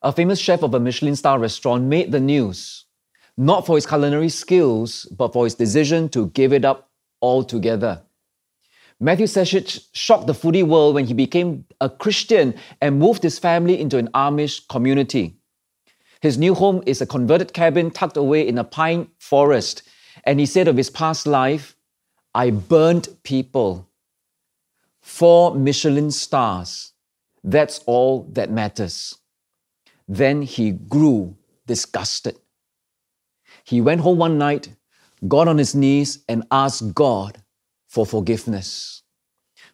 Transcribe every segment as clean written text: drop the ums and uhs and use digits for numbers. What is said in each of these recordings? a famous chef of a Michelin-star restaurant made the news, not for his culinary skills, but for his decision to give it up altogether. Matthew Sashich shocked the foodie world when he became a Christian and moved his family into an Amish community. His new home is a converted cabin tucked away in a pine forest, and he said of his past life, "I burned people. 4 Michelin stars. That's all that matters." Then he grew disgusted. He went home one night, got on his knees, and asked God for forgiveness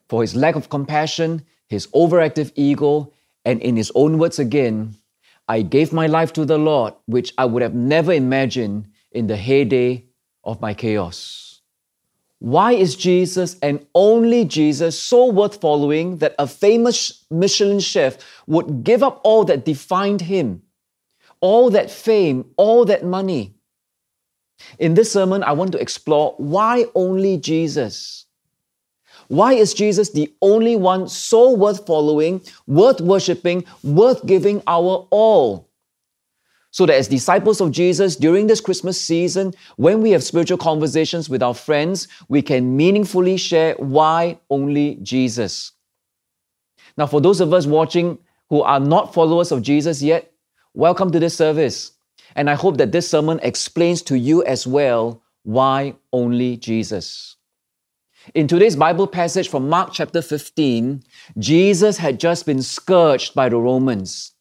for his lack of compassion, his overactive ego, and in his own words again, "I gave my life to the Lord, which I would have never imagined in the heyday of my chaos." Why is Jesus, and only Jesus, so worth following that a famous Michelin chef would give up all that defined him, all that fame, all that money? In this sermon, I want to explore why only Jesus. Why is Jesus the only one so worth following, worth worshipping, worth giving our all? So that as disciples of Jesus during this Christmas season, when we have spiritual conversations with our friends, we can meaningfully share why only Jesus. Now, for those of us watching who are not followers of Jesus yet, welcome to this service. And I hope that this sermon explains to you as well why only Jesus. In today's Bible passage from Mark chapter 15, Jesus had just been scourged by the Romans.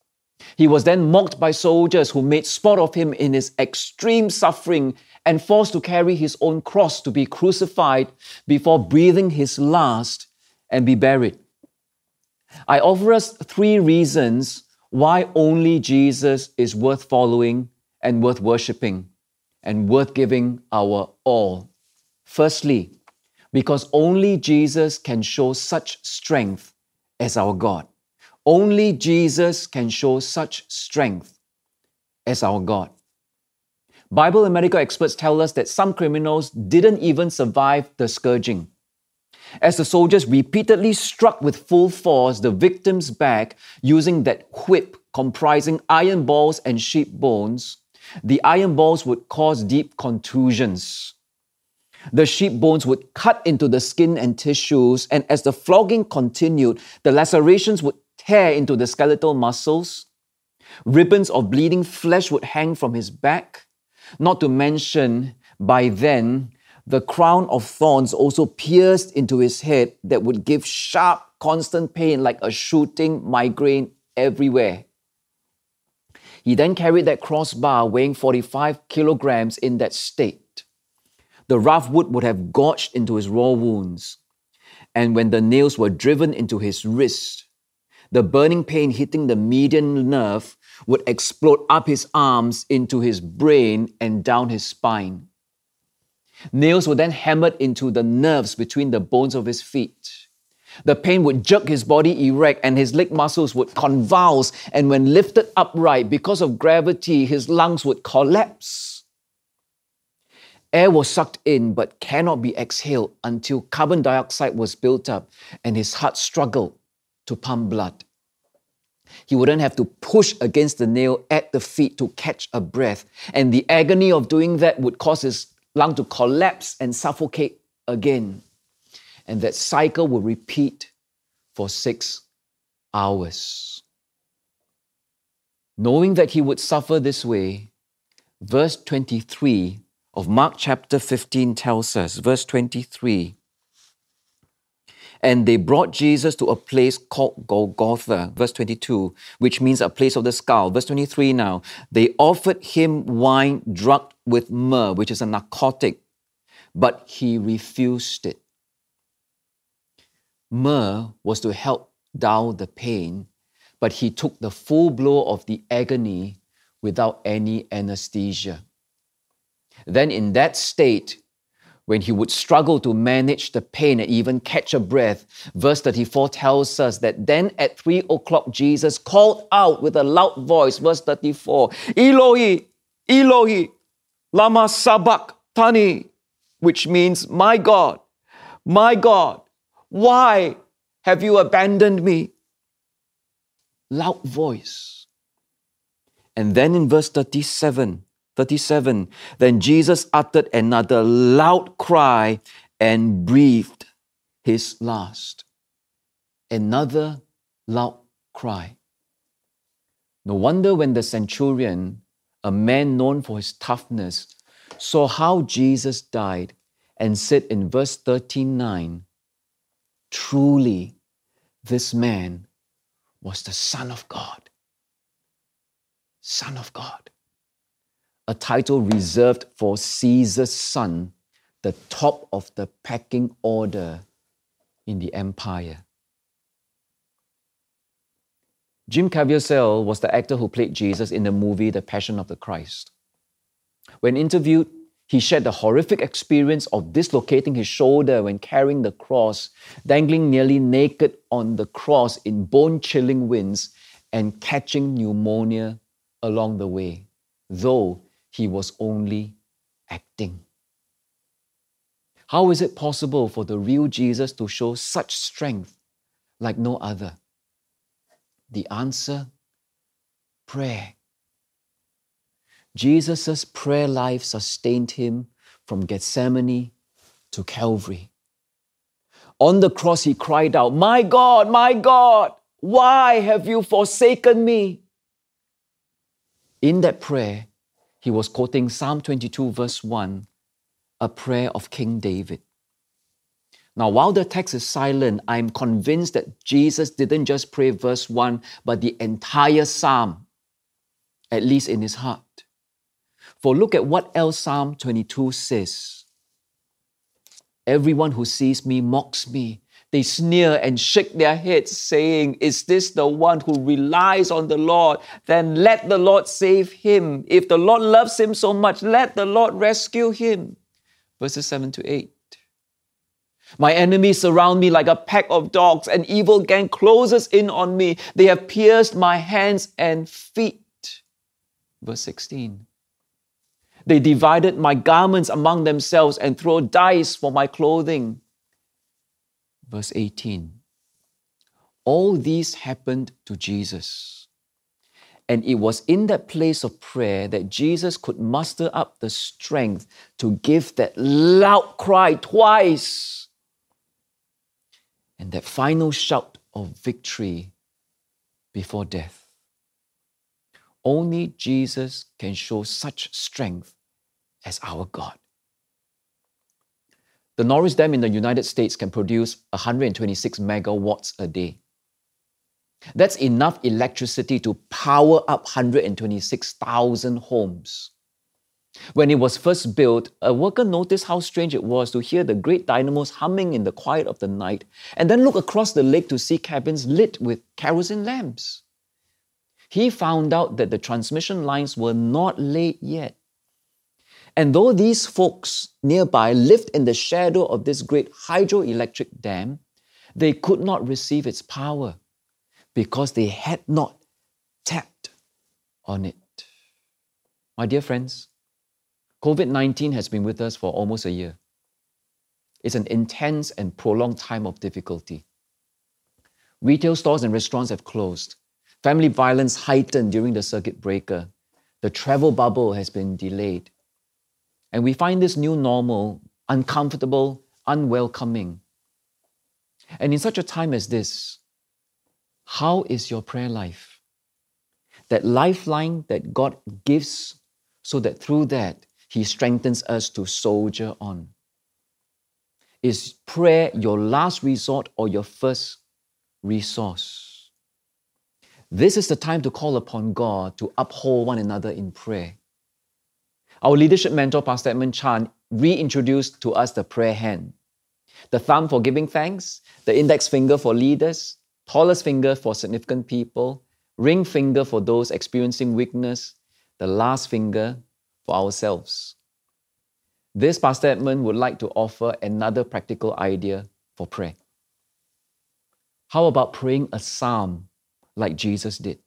He was then mocked by soldiers who made sport of him in his extreme suffering and forced to carry his own cross to be crucified before breathing his last and be buried. I offer us 3 reasons why only Jesus is worth following and worth worshipping and worth giving our all. Firstly, because only Jesus can show such strength as our God. Only Jesus can show such strength as our God. Bible and medical experts tell us that some criminals didn't even survive the scourging. As the soldiers repeatedly struck with full force the victim's back using that whip comprising iron balls and sheep bones, the iron balls would cause deep contusions. The sheep bones would cut into the skin and tissues, and as the flogging continued, the lacerations would tear into the skeletal muscles. Ribbons of bleeding flesh would hang from his back. Not to mention, by then, the crown of thorns also pierced into his head that would give sharp, constant pain like a shooting migraine everywhere. He then carried that crossbar weighing 45 kilograms in that state. The rough wood would have gouged into his raw wounds. And when the nails were driven into his wrist, the burning pain hitting the median nerve would explode up his arms into his brain and down his spine. Nails were then hammered into the nerves between the bones of his feet. The pain would jerk his body erect and his leg muscles would convulse, and when lifted upright because of gravity, his lungs would collapse. Air was sucked in but cannot be exhaled until carbon dioxide was built up and his heart struggled to pump blood. He would then have to push against the nail at the feet to catch a breath, and the agony of doing that would cause his lung to collapse and suffocate again. And that cycle would repeat for 6 hours. Knowing that he would suffer this way, verse 23 of Mark chapter 15 tells us, verse 23, "And they brought Jesus to a place called Golgotha," verse 22, "which means a place of the skull." Verse 23 now, "They offered him wine drugged with myrrh," which is a narcotic, "but he refused it." Myrrh was to help dull the pain, but he took the full blow of the agony without any anesthesia. Then in that state, when he would struggle to manage the pain and even catch a breath, verse 34 tells us that then at 3 o'clock, Jesus called out with a loud voice, verse 34, "Eloi, Eloi, lama sabachthani," which means, "My God, my God, why have you abandoned me?" Loud voice. And then in verse 37, "Then Jesus uttered another loud cry and breathed his last." Another loud cry. No wonder when the centurion, a man known for his toughness, saw how Jesus died and said in verse 39, "Truly, this man was the Son of God." Son of God. A title reserved for Caesar's son, the top of the pecking order in the empire. Jim Caviezel was the actor who played Jesus in the movie The Passion of the Christ. When interviewed, he shared the horrific experience of dislocating his shoulder when carrying the cross, dangling nearly naked on the cross in bone-chilling winds, and catching pneumonia along the way, though he was only acting. How is it possible for the real Jesus to show such strength like no other? The answer, prayer. Jesus' prayer life sustained him from Gethsemane to Calvary. On the cross, he cried out, "My God, my God, why have you forsaken me?" In that prayer, he was quoting Psalm 22, verse 1, a prayer of King David. Now, while the text is silent, I am convinced that Jesus didn't just pray verse 1, but the entire psalm, at least in his heart. For look at what else Psalm 22 says. "Everyone who sees me mocks me. They sneer and shake their heads, saying, 'Is this the one who relies on the Lord? Then let the Lord save him. If the Lord loves him so much, let the Lord rescue him.'" Verses 7-8. "My enemies surround me like a pack of dogs. An evil gang closes in on me. They have pierced my hands and feet." Verse 16. "They divided my garments among themselves and throw dice for my clothing." Verse 18, all these happened to Jesus. And it was in that place of prayer that Jesus could muster up the strength to give that loud cry twice and that final shout of victory before death. Only Jesus can show such strength as our God. The Norris Dam in the United States can produce 126 megawatts a day. That's enough electricity to power up 126,000 homes. When it was first built, a worker noticed how strange it was to hear the great dynamos humming in the quiet of the night and then look across the lake to see cabins lit with kerosene lamps. He found out that the transmission lines were not laid yet. And though these folks nearby lived in the shadow of this great hydroelectric dam, they could not receive its power because they had not tapped on it. My dear friends, COVID-19 has been with us for almost a year. It's an intense and prolonged time of difficulty. Retail stores and restaurants have closed. Family violence heightened during the circuit breaker. The travel bubble has been delayed. And we find this new normal uncomfortable, unwelcoming. And in such a time as this, how is your prayer life? That lifeline that God gives so that through that, He strengthens us to soldier on. Is prayer your last resort or your first resource? This is the time to call upon God to uphold one another in prayer. Our leadership mentor, Pastor Edmund Chan, reintroduced to us the prayer hand. The thumb for giving thanks, the index finger for leaders, tallest finger for significant people, ring finger for those experiencing weakness, the last finger for ourselves. This Pastor Edmund would like to offer another practical idea for prayer. How about praying a psalm like Jesus did?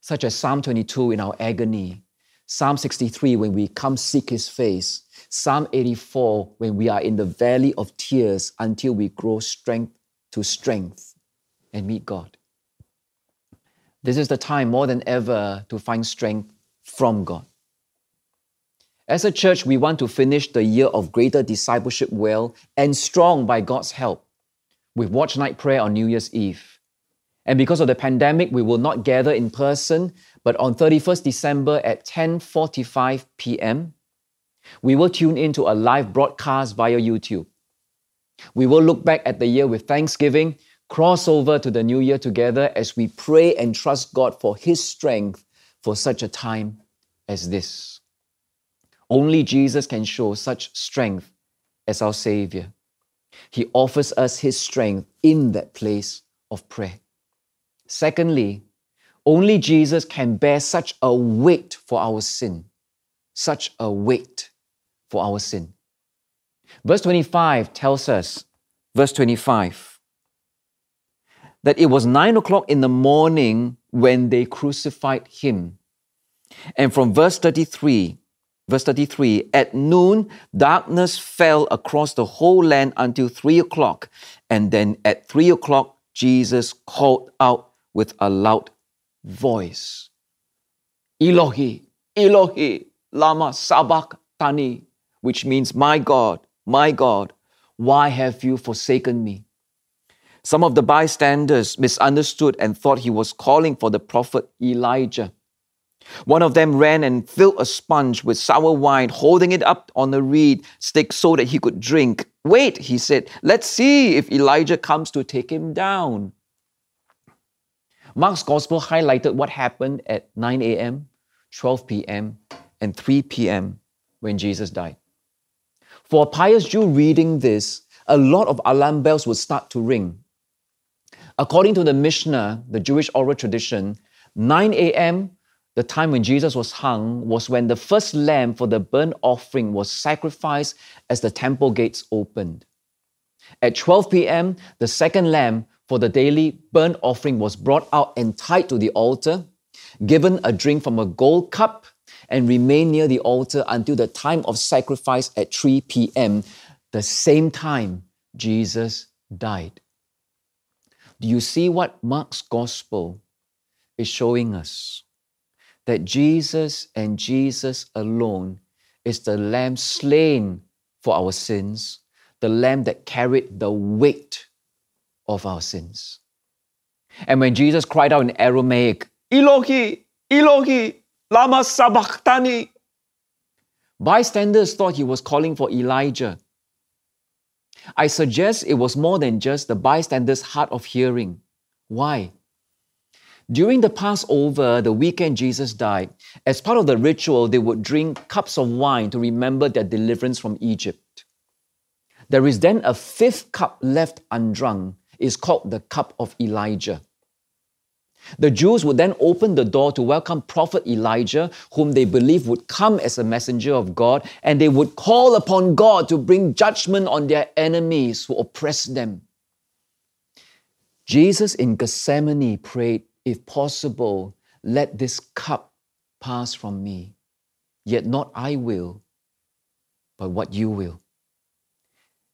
Such as Psalm 22 in our agony, Psalm 63 when we come seek His face, Psalm 84 when we are in the valley of tears until we grow strength to strength and meet God. This is the time more than ever to find strength from God. As a church, we want to finish the year of greater discipleship well and strong by God's help with Watch Night Prayer on New Year's Eve. And because of the pandemic, we will not gather in person, but on 31st December at 10:45 p.m., we will tune in to a live broadcast via YouTube. We will look back at the year with thanksgiving, cross over to the new year together as we pray and trust God for His strength for such a time as this. Only Jesus can show such strength as our Savior. He offers us His strength in that place of prayer. Secondly, only Jesus can bear such a weight for our sin. Such a weight for our sin. Verse 25 tells us, verse 25, that it was 9 o'clock in the morning when they crucified Him. And from verse 33, at noon, darkness fell across the whole land until 3 o'clock. And then at 3 o'clock, Jesus called out with a loud voice, Elohi, Elohi, lama sabachthani, which means, my God, why have you forsaken me? Some of the bystanders misunderstood and thought he was calling for the prophet Elijah. One of them ran and filled a sponge with sour wine, holding it up on a reed stick so that he could drink. Wait, he said, let's see if Elijah comes to take him down. Mark's gospel highlighted what happened at 9 a.m., 12 p.m., and 3 p.m. when Jesus died. For a pious Jew reading this, a lot of alarm bells would start to ring. According to the Mishnah, the Jewish oral tradition, 9 a.m., the time when Jesus was hung, was when the first lamb for the burnt offering was sacrificed as the temple gates opened. At 12 p.m., the second lamb for the daily burnt offering was brought out and tied to the altar, given a drink from a gold cup, and remained near the altar until the time of sacrifice at 3 p.m., the same time Jesus died. Do you see what Mark's gospel is showing us? That Jesus and Jesus alone is the Lamb slain for our sins, the Lamb that carried the weight of our sins. And when Jesus cried out in Aramaic, Elohi, Elohi, lama sabachthani, bystanders thought he was calling for Elijah. I suggest it was more than just the bystanders' hard of hearing. Why? During the Passover, the weekend Jesus died, as part of the ritual, they would drink cups of wine to remember their deliverance from Egypt. There is then a fifth cup left undrunk. It's called the cup of Elijah. The Jews would then open the door to welcome prophet Elijah, whom they believed would come as a messenger of God, and they would call upon God to bring judgment on their enemies who oppressed them. Jesus in Gethsemane prayed, if possible, let this cup pass from me. Yet not I will, but what you will.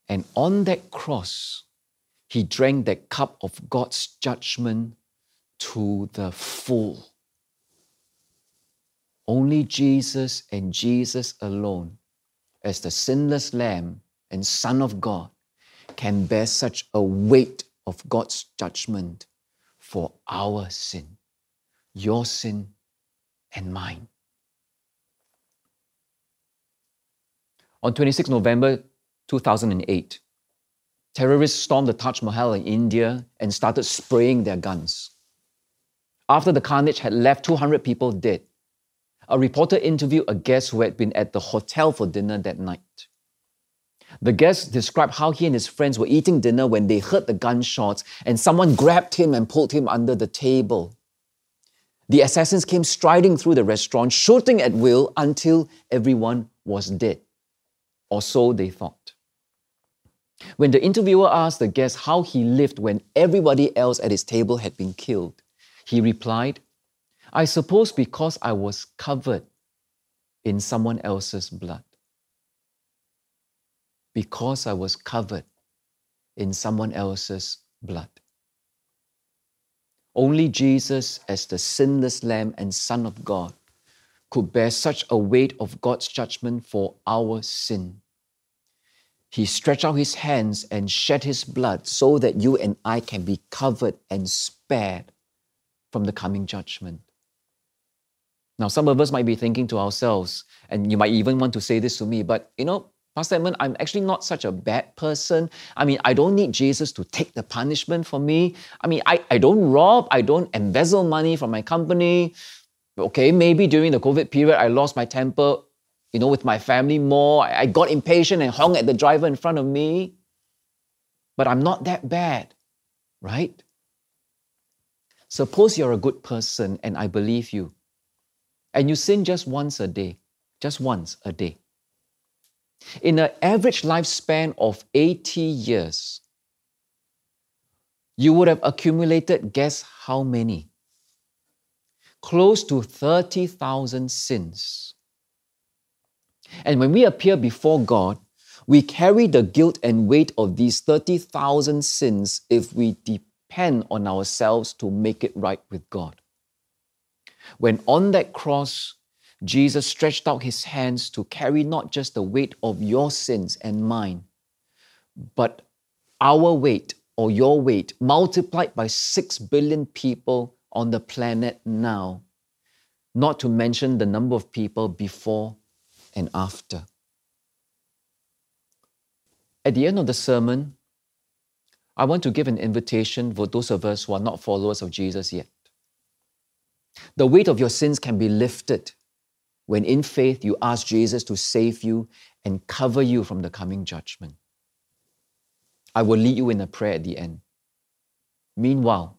And on that cross, he drank that cup of God's judgment to the full. Only Jesus and Jesus alone, as the sinless Lamb and Son of God, can bear such a weight of God's judgment for our sin, your sin and mine. On 26 November 2008, terrorists stormed the Taj Mahal in India and started spraying their guns. After the carnage had left, 200 people dead. A reporter interviewed a guest who had been at the hotel for dinner that night. The guest described how he and his friends were eating dinner when they heard the gunshots and someone grabbed him and pulled him under the table. The assassins came striding through the restaurant, shooting at will until everyone was dead. Or so they thought. When the interviewer asked the guest how he lived when everybody else at his table had been killed, he replied, "I suppose because I was covered in someone else's blood." Because I was covered in someone else's blood. Only Jesus, as the sinless Lamb and Son of God, could bear such a weight of God's judgment for our sin. He stretched out his hands and shed his blood so that you and I can be covered and spared from the coming judgment. Now, some of us might be thinking to ourselves, and you might even want to say this to me, but you know, Pastor Edmund, I'm actually not such a bad person. I mean, I don't need Jesus to take the punishment for me. I mean, I don't rob, I don't embezzle money from my company. Okay, maybe during the COVID period, I lost my temper, you know, with my family more. I got impatient and honked at the driver in front of me. But I'm not that bad, right? Suppose you're a good person, and I believe you, and you sin just once a day, just once a day. In an average lifespan of 80 years, you would have accumulated, guess how many? Close to 30,000 sins. And when we appear before God, we carry the guilt and weight of these 30,000 sins if we depend on ourselves to make it right with God. When on that cross, Jesus stretched out his hands to carry not just the weight of your sins and mine, but our weight or your weight multiplied by 6 billion people on the planet now, not to mention the number of people before and after. At the end of the sermon, I want to give an invitation for those of us who are not followers of Jesus yet. The weight of your sins can be lifted when in faith you ask Jesus to save you and cover you from the coming judgment. I will lead you in a prayer at the end. Meanwhile,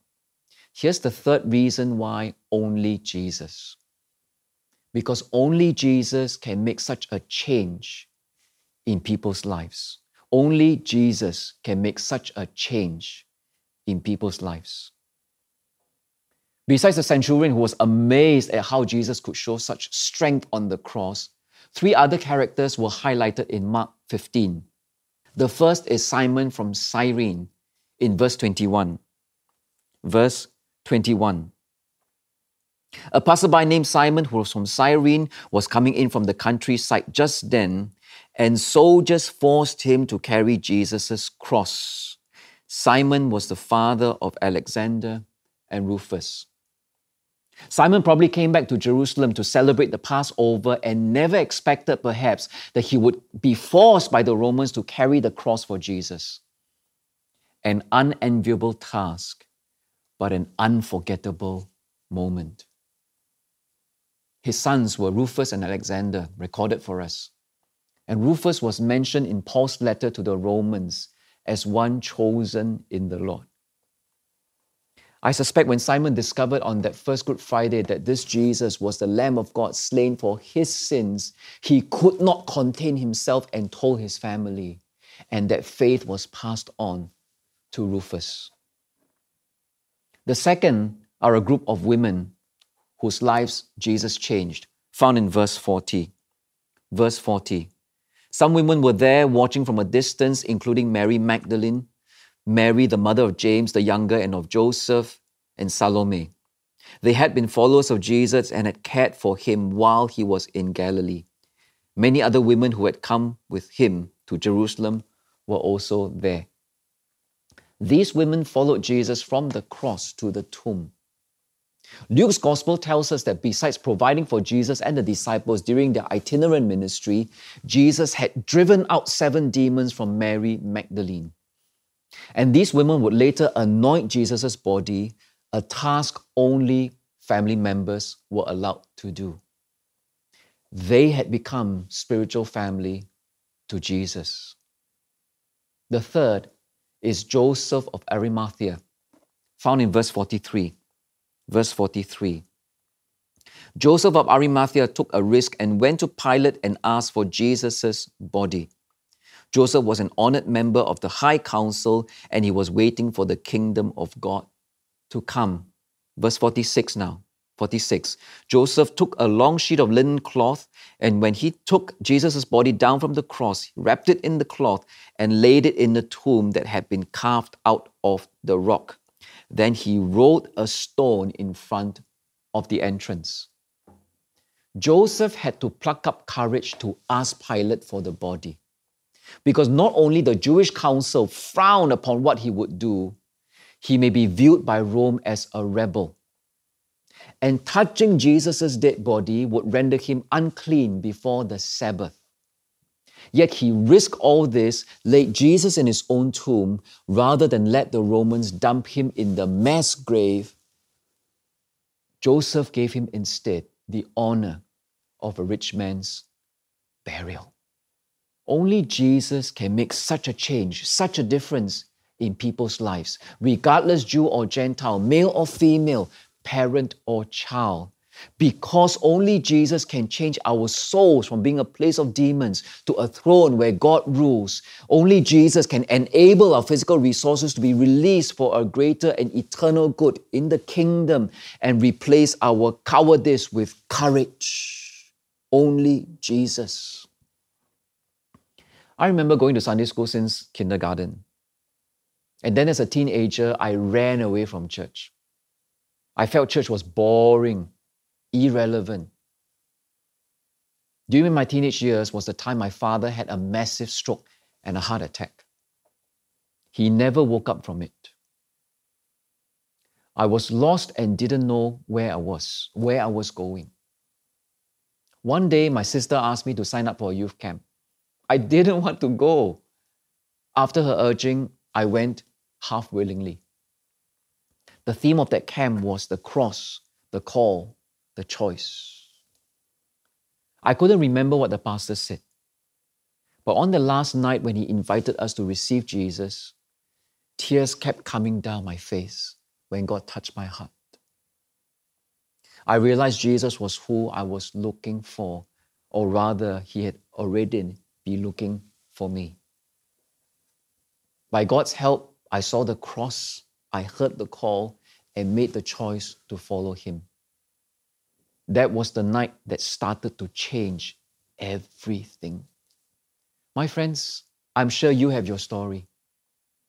here's the third reason why only Jesus. Because only Jesus can make such a change in people's lives. Only Jesus can make such a change in people's lives. Besides the centurion who was amazed at how Jesus could show such strength on the cross, 3 other characters were highlighted in Mark 15. The first is Simon from Cyrene in verse 21. Verse 21. A passerby named Simon, who was from Cyrene, was coming in from the countryside just then, and soldiers forced him to carry Jesus' cross. Simon was the father of Alexander and Rufus. Simon probably came back to Jerusalem to celebrate the Passover and never expected, perhaps, that he would be forced by the Romans to carry the cross for Jesus. An unenviable task, but an unforgettable moment. His sons were Rufus and Alexander, recorded for us. And Rufus was mentioned in Paul's letter to the Romans as one chosen in the Lord. I suspect when Simon discovered on that first Good Friday that this Jesus was the Lamb of God slain for his sins, he could not contain himself and told his family, and that faith was passed on to Rufus. The second are a group of women whose lives Jesus changed, found in verse 40. Verse 40. Some women were there watching from a distance, including Mary Magdalene, Mary, the mother of James the younger and of Joseph, and Salome. They had been followers of Jesus and had cared for him while he was in Galilee. Many other women who had come with him to Jerusalem were also there. These women followed Jesus from the cross to the tomb. Luke's gospel tells us that besides providing for Jesus and the disciples during their itinerant ministry, Jesus had driven out 7 demons from Mary Magdalene. And these women would later anoint Jesus' body, a task only family members were allowed to do. They had become spiritual family to Jesus. The third is Joseph of Arimathea, found in verse 43. Verse 43. Joseph of Arimathea took a risk and went to Pilate and asked for Jesus' body. Joseph was an honored member of the high council and he was waiting for the kingdom of God to come. Verse 46 now. 46. Joseph took a long sheet of linen cloth, and when he took Jesus' body down from the cross, he wrapped it in the cloth and laid it in the tomb that had been carved out of the rock. Then he rolled a stone in front of the entrance. Joseph had to pluck up courage to ask Pilate for the body, because not only the Jewish council frowned upon what he would do, he may be viewed by Rome as a rebel. And touching Jesus' dead body would render him unclean before the Sabbath. Yet he risked all this, laid Jesus in his own tomb, rather than let the Romans dump him in the mass grave. Joseph gave him instead the honor of a rich man's burial. Only Jesus can make such a change, such a difference in people's lives, regardless Jew or Gentile, male or female, parent or child, because only Jesus can change our souls from being a place of demons to a throne where God rules. Only Jesus can enable our physical resources to be released for a greater and eternal good in the kingdom and replace our cowardice with courage. Only Jesus. I remember going to Sunday school since kindergarten. And then as a teenager, I ran away from church. I felt church was boring, irrelevant. During my teenage years was the time my father had a massive stroke and a heart attack. He never woke up from it. I was lost and didn't know where I was going. One day, my sister asked me to sign up for a youth camp. I didn't want to go. After her urging, I went half willingly. The theme of that camp was the cross, the call, the choice. I couldn't remember what the pastor said, but on the last night when he invited us to receive Jesus, tears kept coming down my face when God touched my heart. I realized Jesus was who I was looking for, or rather, he had already been looking for me. By God's help, I saw the cross, I heard the call and made the choice to follow him. That was the night that started to change everything. My friends, I'm sure you have your story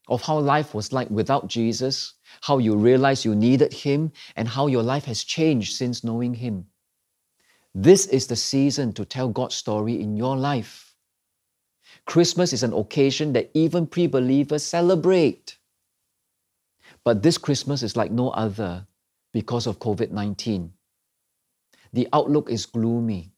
of how life was like without Jesus, how you realized you needed him, and how your life has changed since knowing him. This is the season to tell God's story in your life. Christmas is an occasion that even pre-believers celebrate. But this Christmas is like no other because of COVID-19. The outlook is gloomy.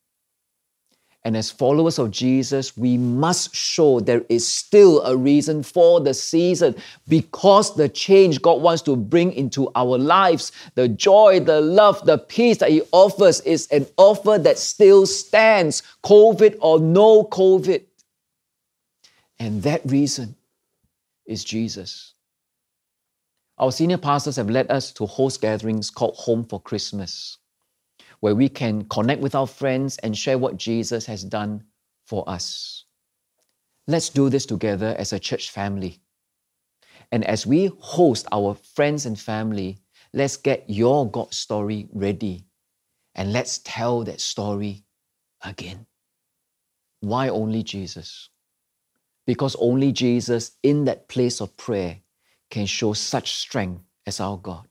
And as followers of Jesus, we must show there is still a reason for the season, because the change God wants to bring into our lives, the joy, the love, the peace that he offers is an offer that still stands, COVID or no COVID. And that reason is Jesus. Our senior pastors have led us to host gatherings called Home for Christmas, where we can connect with our friends and share what Jesus has done for us. Let's do this together as a church family. And as we host our friends and family, let's get your God story ready and let's tell that story again. Why only Jesus? Because only Jesus in that place of prayer can show such strength as our God.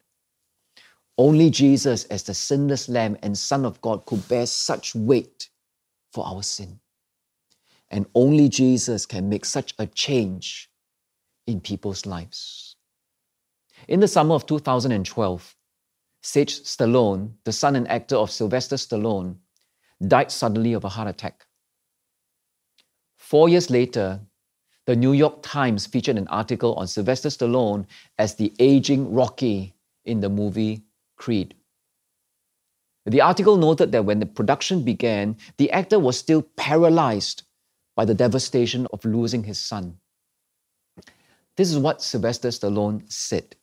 Only Jesus as the sinless Lamb and Son of God could bear such weight for our sin. And only Jesus can make such a change in people's lives. In the summer of 2012, Sage Stallone, the son and actor of Sylvester Stallone, died suddenly of a heart attack. 4 years later, The New York Times featured an article on Sylvester Stallone as the aging Rocky in the movie Creed. The article noted that when the production began, the actor was still paralyzed by the devastation of losing his son. This is what Sylvester Stallone said.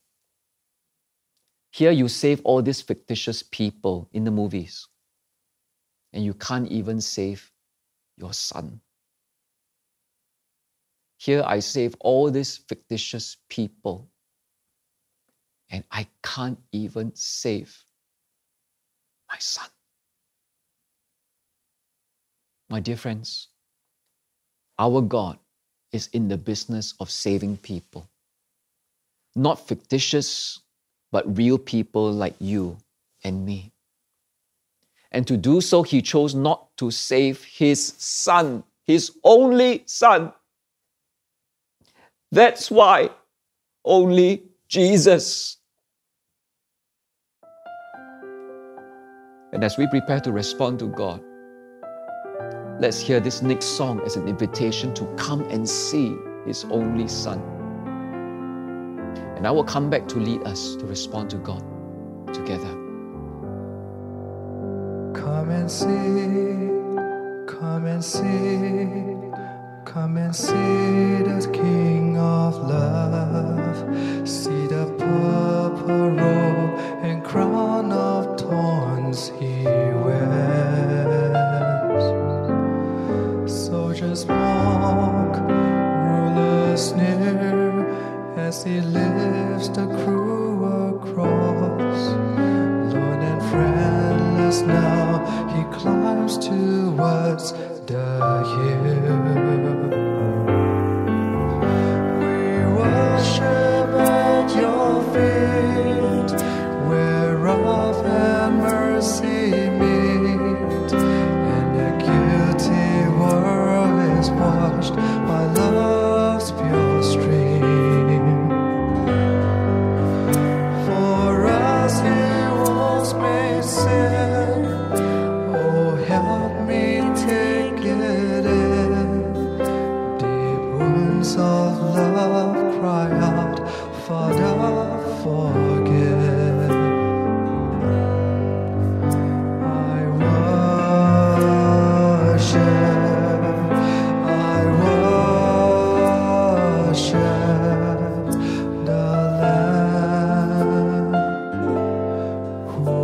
Here you save all these fictitious people in the movies and you can't even save your son. Here I save all these fictitious people, and I can't even save my son. My dear friends, our God is in the business of saving people. Not fictitious, but real people like you and me. And to do so, he chose not to save his son, his only son. That's why only Jesus. And as we prepare to respond to God, let's hear this next song as an invitation to come and see his only son. And I will come back to lead us to respond to God together. Come and see, the King of love. See the purple robe and crown of thorns he wears. Soldiers mock, rulers sneer, as he lifts the cruel cross. Lord and friendless now, he climbs towards the hill. We worship at your feet, where love and mercy meet, and the guilty world is washed by love's pure stream. Oh, help me take it in. Deep wounds of love cry out, Father, forgive. I worship the Lamb who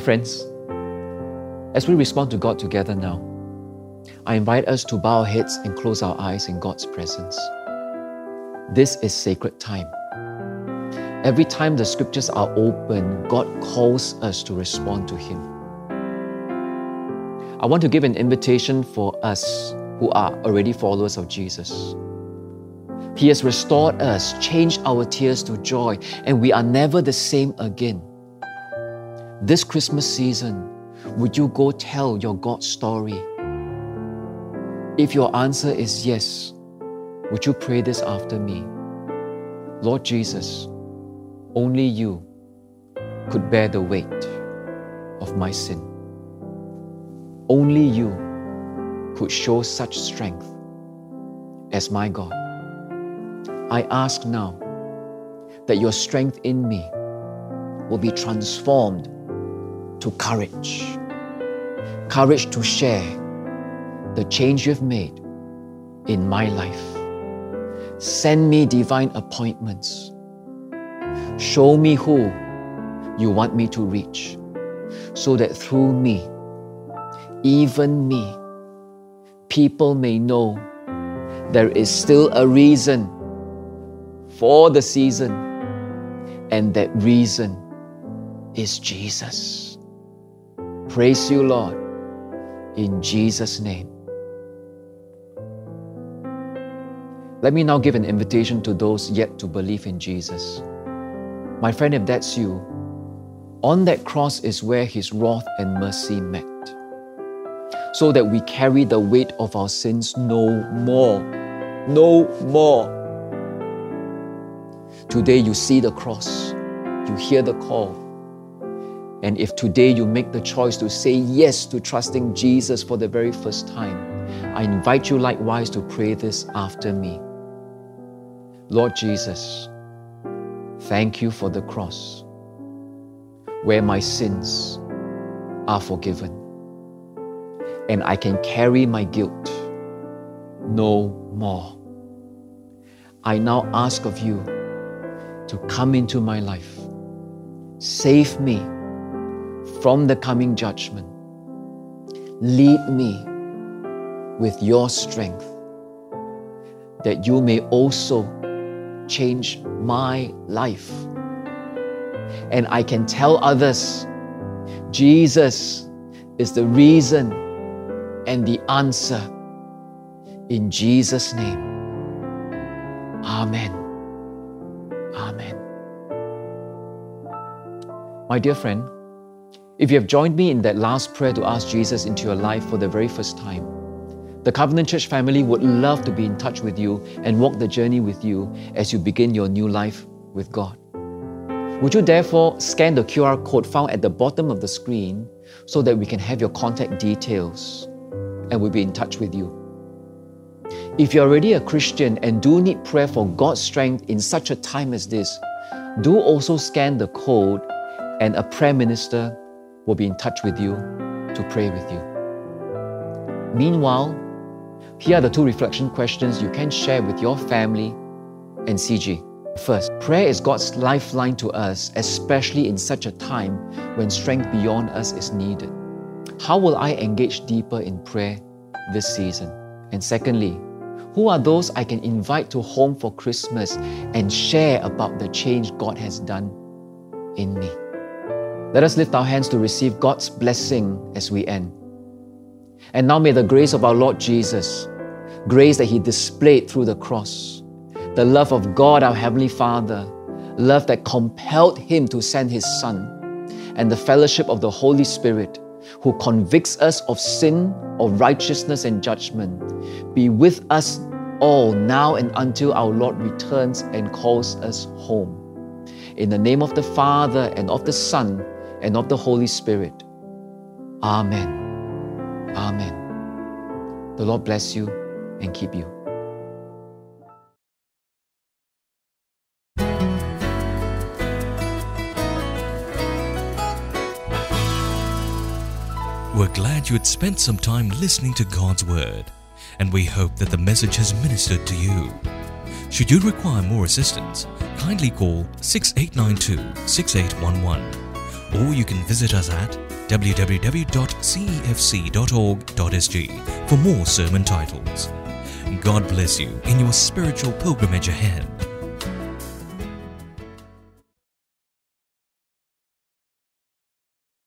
Friends, as we respond to God together now, I invite us to bow our heads and close our eyes in God's presence. This is sacred time. Every time the scriptures are open, God calls us to respond to Him. I want to give an invitation for us who are already followers of Jesus. He has restored us, changed our tears to joy, and we are never the same again. This Christmas season, would you go tell your God story? If your answer is yes, would you pray this after me? Lord Jesus, only you could bear the weight of my sin. Only you could show such strength as my God. I ask now that your strength in me will be transformed to courage. Courage to share the change you've made in my life. Send me divine appointments. Show me who you want me to reach, so that through me, even me, people may know there is still a reason for the season, and that reason is Jesus. Praise you, Lord, in Jesus' name. Let me now give an invitation to those yet to believe in Jesus. My friend, if that's you, on that cross is where his wrath and mercy met, so that we carry the weight of our sins no more. No more. Today you see the cross, you hear the call, and if today you make the choice to say yes to trusting Jesus for the very first time, I invite you likewise to pray this after me. Lord Jesus, thank you for the cross, where my sins are forgiven, and I can carry my guilt no more. I now ask of you to come into my life. Save me from the coming judgment. Lead me with your strength, that you may also change my life, and I can tell others Jesus is the reason and the answer. In Jesus' name, amen. Amen. My dear friend, if you have joined me in that last prayer to ask Jesus into your life for the very first time, the Covenant Church family would love to be in touch with you and walk the journey with you as you begin your new life with God. Would you therefore scan the QR code found at the bottom of the screen so that we can have your contact details and we'll be in touch with you. If you're already a Christian and do need prayer for God's strength in such a time as this, do also scan the code and a prayer minister will be in touch with you to pray with you. Meanwhile, here are the two reflection questions you can share with your family and CG. First, prayer is God's lifeline to us, especially in such a time when strength beyond us is needed. How will I engage deeper in prayer this season? And secondly, who are those I can invite to home for Christmas and share about the change God has done in me? Let us lift our hands to receive God's blessing as we end. And now may the grace of our Lord Jesus, grace that He displayed through the cross, the love of God, our Heavenly Father, love that compelled Him to send His Son, and the fellowship of the Holy Spirit, who convicts us of sin, of righteousness and judgment, be with us all now and until our Lord returns and calls us home. In the name of the Father, and of the Son, and of the Holy Spirit. Amen. Amen. The Lord bless you and keep you. We're glad you had spent some time listening to God's Word, and we hope that the message has ministered to you. Should you require more assistance, kindly call 6892-6811, or you can visit us at www.cefc.org.sg for more sermon titles. God bless you in your spiritual pilgrimage ahead.